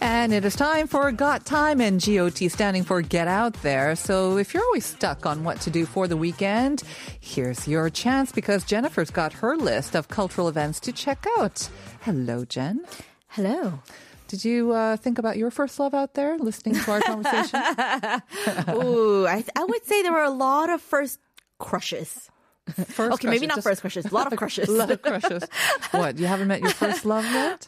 And it is time for Got Time, and GOT standing for Get Out There. So if you're always stuck on what to do for the weekend, here's your chance because Jennifer's got her list of cultural events to check out. Hello, Jen. Hello. Did you think about your first love out there listening to our conversation? Ooh, I would say there were a lot of first crushes. First okay, crushes, maybe not first crushes, a lot of crushes. A lot of crushes. What, you haven't met your first love yet?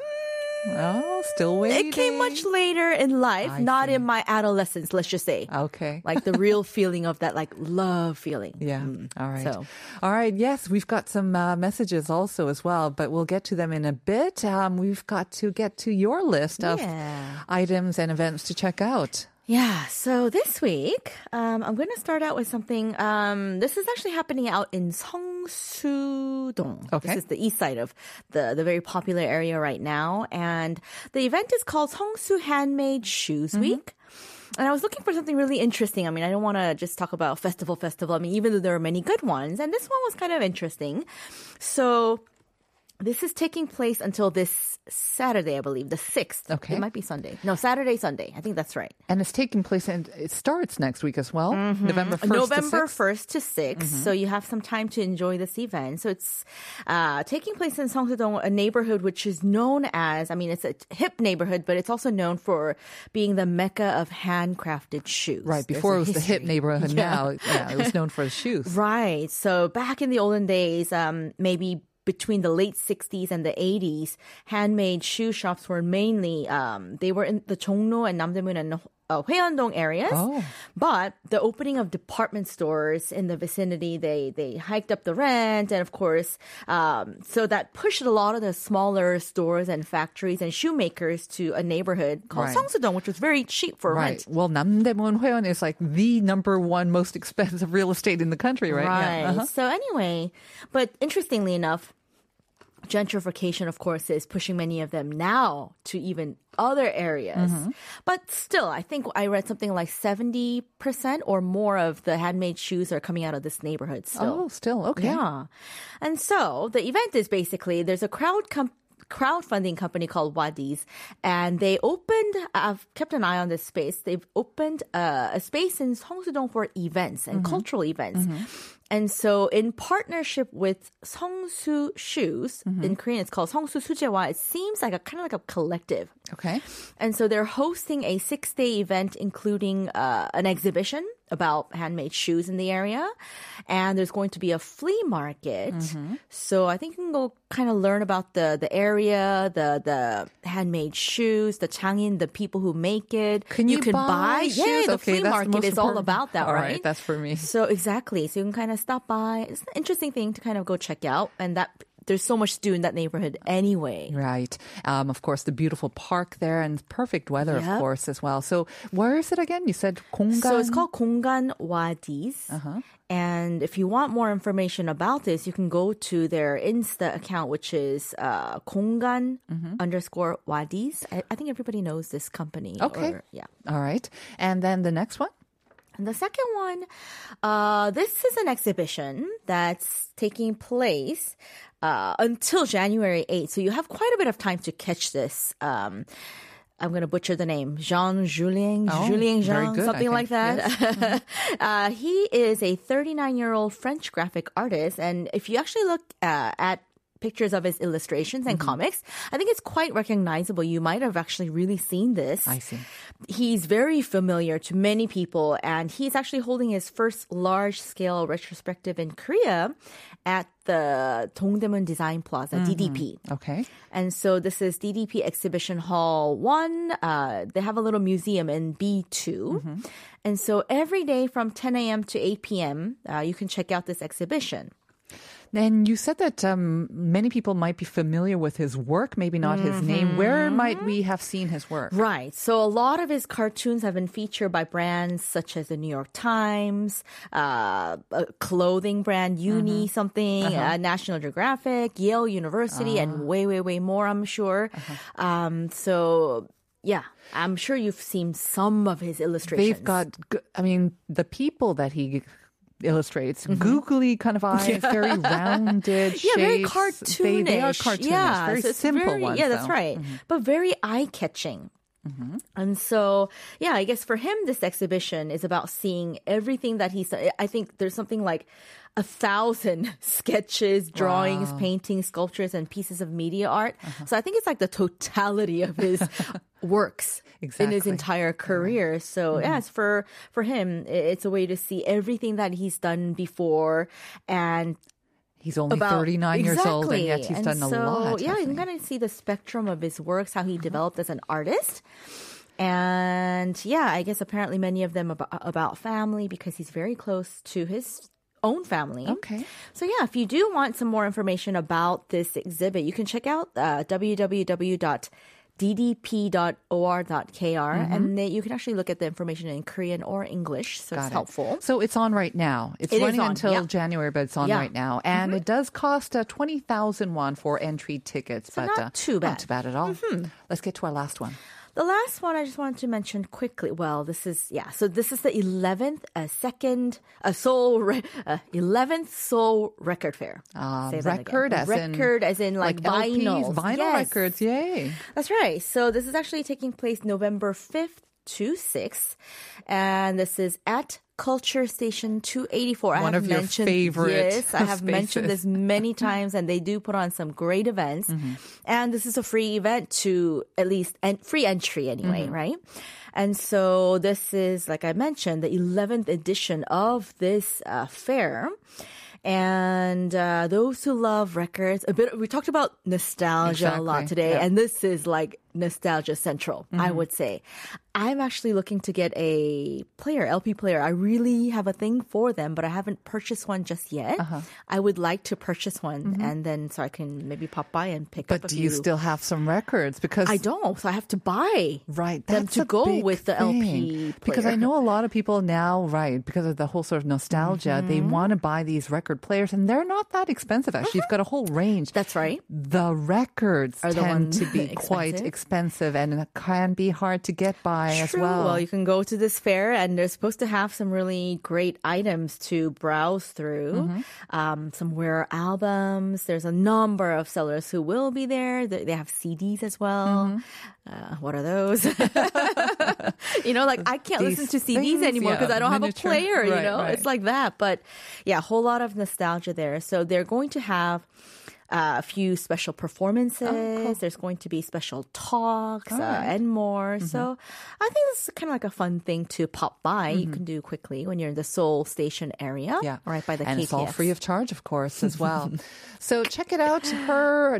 Oh, still waiting. It came much later in life, not in my adolescence, let's just say. Okay. Like the real feeling of that, like, love feeling. Yeah. All right. So. All right. Yes, we've got some messages also as well, but we'll get to them in a bit. We've got to get to your list of items and events to check out. Yeah, so this week, I'm going to start out with something. This is actually happening out in Seongsu-dong. Okay. This is the east side of the very popular area right now. And the event is called Seongsu Handmade Shoes Week. And I was looking for something really interesting. I mean, I don't want to just talk about festival. I mean, even though there are many good ones. And this one was kind of interesting. So this is taking place until this Saturday, I believe, the 6th. Okay. It might be Sunday. No, Saturday, Sunday. I think that's right. And it's taking place, and it starts next week as well, November 1st November to 6th. 1st to 6th, so you have some time to enjoy this event. So it's taking place in Seongsu-dong, a neighborhood which is known as, I mean, it's a hip neighborhood, but it's also known for being the mecca of handcrafted shoes. Right, before it was the hip neighborhood, now it was known for the shoes. Right, so back in the olden days, maybe between the late 60s and the 80s, handmade shoe shops were mainly, they were in the Jongno and Namdaemun and Hoehyeon-dong areas. Oh. But the opening of department stores in the vicinity, they hiked up the rent. And of course, so that pushed a lot of the smaller stores and factories and shoemakers to a neighborhood called Seongsu-dong, which was very cheap for rent. Well, Namdaemun Hoehyeon is like the number one most expensive real estate in the country, right? Right. Yeah. So anyway, but interestingly enough, gentrification, of course, is pushing many of them now to even other areas. But still, I think I read something like 70% or more of the handmade shoes are coming out of this neighborhood still. Oh, still. Okay. Yeah. And so the event is basically there's a crowdfunding company called Wadi's, and they opened, I've kept an eye on this space, they've opened a space in Seongsu-dong for events and cultural events. And so in partnership with Songsu Shoes, in Korean it's called Songsu s u j e w a, it seems like a kind of like a collective. Okay. And so they're hosting a 6-day event including an exhibition about handmade shoes in the area. And there's going to be a flea market. So I think you can go kind of learn about the area, the handmade shoes, the 장인, the people who make it. Can you buy shoes? Yeah, okay, the flea market is all about that, right? All right, that's for me. So exactly. So you can kind of stop by. It's an interesting thing to kind of go check out. And that there's so much to do in that neighborhood anyway. Right. Of course, the beautiful park there and perfect weather, of course, as well. So where is it again? You said 공간. So it's called 공간 Wadi's. And if you want more information about this, you can go to their Insta account, which is 공간 _ Wadi's. I think everybody knows this company. Okay. All right. And then the next one? And the second one, this is an exhibition that's taking place until January 8th. So you have quite a bit of time to catch this. I'm going to butcher the name. Julien Jean, something like that. Yes. He is a 39-year-old French graphic artist. And if you actually look at pictures of his illustrations and comics, I think it's quite recognizable. You might have actually really seen this. I see. He's very familiar to many people, and he's actually holding his first large-scale retrospective in Korea at the Dongdaemun Design Plaza, DDP. Okay. And so this is DDP Exhibition Hall 1. They have a little museum in B2. And so every day from 10 a.m. to 8 p.m., you can check out this exhibition. Then you said that many people might be familiar with his work, maybe not his name. Where might we have seen his work? Right. So a lot of his cartoons have been featured by brands such as the New York Times, a clothing brand, Uni something, National Geographic, Yale University, and way more, I'm sure. So... yeah, I'm sure you've seen some of his illustrations. They've got, I mean, the people that he illustrates, googly kind of eyes, very rounded shapes. Yeah, very cartoonish. They are cartoonish, very so simple ones. Yeah, that's right. But very eye-catching. And so, yeah, I guess for him, this exhibition is about seeing everything that he's... I think there's something like 1,000 sketches, drawings, paintings, sculptures, and pieces of media art. So I think it's like the totality of his works in his entire career. So yes, for him, it's a way to see everything that he's done before. And he's only 39 years old, and yet he's done a lot. Yeah, you kind of see the spectrum of his works, how he developed as an artist. And yeah, I guess apparently many of them about family, because he's very close to his own family. Okay. So yeah, if you do want some more information about this exhibit, you can check out www.ddp.or.kr and then you can actually look at the information in Korean or English, so it's helpful. So it's on right now. It running on until January, but it's on right now. And it does cost 20,000 won for entry tickets, so but not too bad. Not too bad at all. Let's get to our last one. The last one I just wanted to mention quickly. Well, this is, so this is the 11th Seoul Record Fair. Record as in like vinyls. LPs, vinyl records, yay. That's right. So this is actually taking place November 5th to 6th. And this is at Culture Station 284. One of your favorite spaces. Yes, I have mentioned this many times, and they do put on some great events. And this is a free event to at least, and free entry anyway, right? And so this is, like I mentioned, the 11th edition of this fair. And those who love records, we talked about nostalgia a lot today, and this is like nostalgia central, I would say. I'm actually looking to get a player, LP player. I really have a thing for them, but I haven't purchased one just yet. I would like to purchase one, and then so I can maybe pop by and pick up a few. But do you still have some records? Because I don't, so I have to buy them to go with the LP player. Because I know a lot of people now, because of the whole sort of nostalgia, they want to buy these record players, and they're not that expensive, actually. You've got a whole range. That's right. The records tend to be quite expensive, and it can be hard to get by. Well, you can go to this fair, and they're supposed to have some really great items to browse through. Some rare albums. There's a number of sellers who will be there. They have CDs as well. What are those? You know, like I can't listen to CDs anymore because I don't have a player. You know, it's like that. But yeah, a whole lot of nostalgia there. So they're going to have a few special performances. There's going to be special talks and more. So I think this is kind of like a fun thing to pop by. You can do quickly when you're in the Seoul Station area, right by the KTX. And it's all free of charge, of course, as well. So check it out.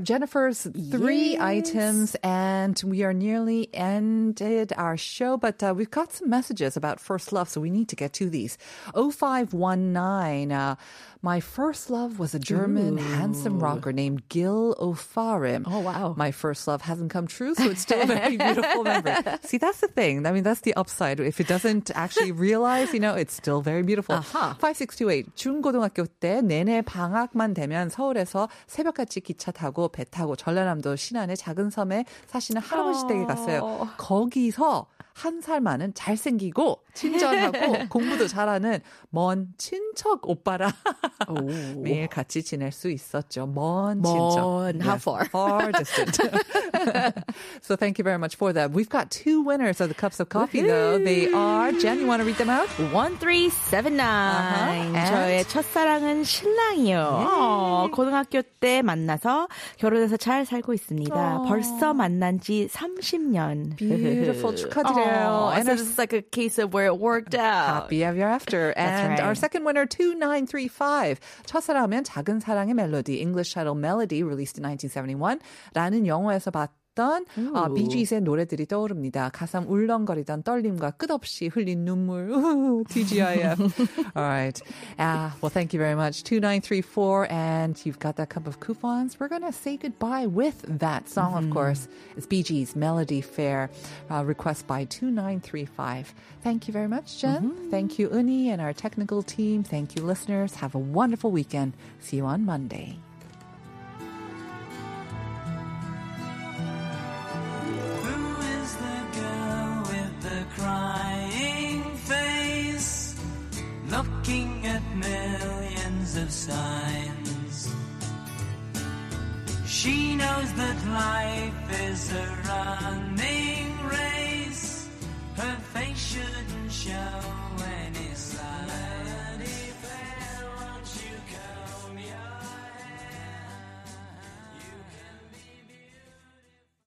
Jennifer's three items, and we are nearly ended our show, but we've got some messages about first love, so we need to get to these. 0519, my first love was a German handsome rocker named Gil O'Farim. Oh, wow. My first love hasn't come true, so it's still a very beautiful memory. See, that's the thing. I mean, that's the upside. If it doesn't actually realize, you know, it's still very beautiful. 5628. 중고등학교 때 내내 방학만 되면 서울에서 새벽같이 기차 타고 배 타고 전라남도 신안의 작은 섬에 사시는 할아버지 댁에 갔어요. 거기서 한 살 많은 잘생기고 친절하고 공부도 잘하는 먼 친척 오빠랑 매일 같이 지낼 수 있었죠. 먼 친척. How far? Far distant. So thank you very much for that. We've got two winners of the cups of coffee, though. They are, Jen, you want to read them out? 1379. 저의 첫사랑은 신랑이요. 고등학교 때 만나서 결혼해서 잘 살고 있습니다. 벌써 만난 지 30년. Beautiful. 축하드려요. And so this is like a case of where it worked out. Happy ever after. And our second winner, 2935. 첫사랑은 작은 사랑의 멜로디, English title Melody, released in 1971. 라는 영화에서 봤던 했던 비지스의 노래들이 떠오릅니다. 가슴 울렁거리던 떨림과 끝없이 흘린 눈물. TGIF. All right. Well, thank you very much. 2934. And you've got that cup of coupons. We're going to say goodbye with that song, of course. It's Bee Gees, Melody Fair, request by 2935. Thank you very much, Jen. Thank you, Uni, and our technical team. Thank you, listeners. Have a wonderful weekend. See you on Monday. Looking at millions of signs, she knows that life is a running race. Her face shouldn't show it.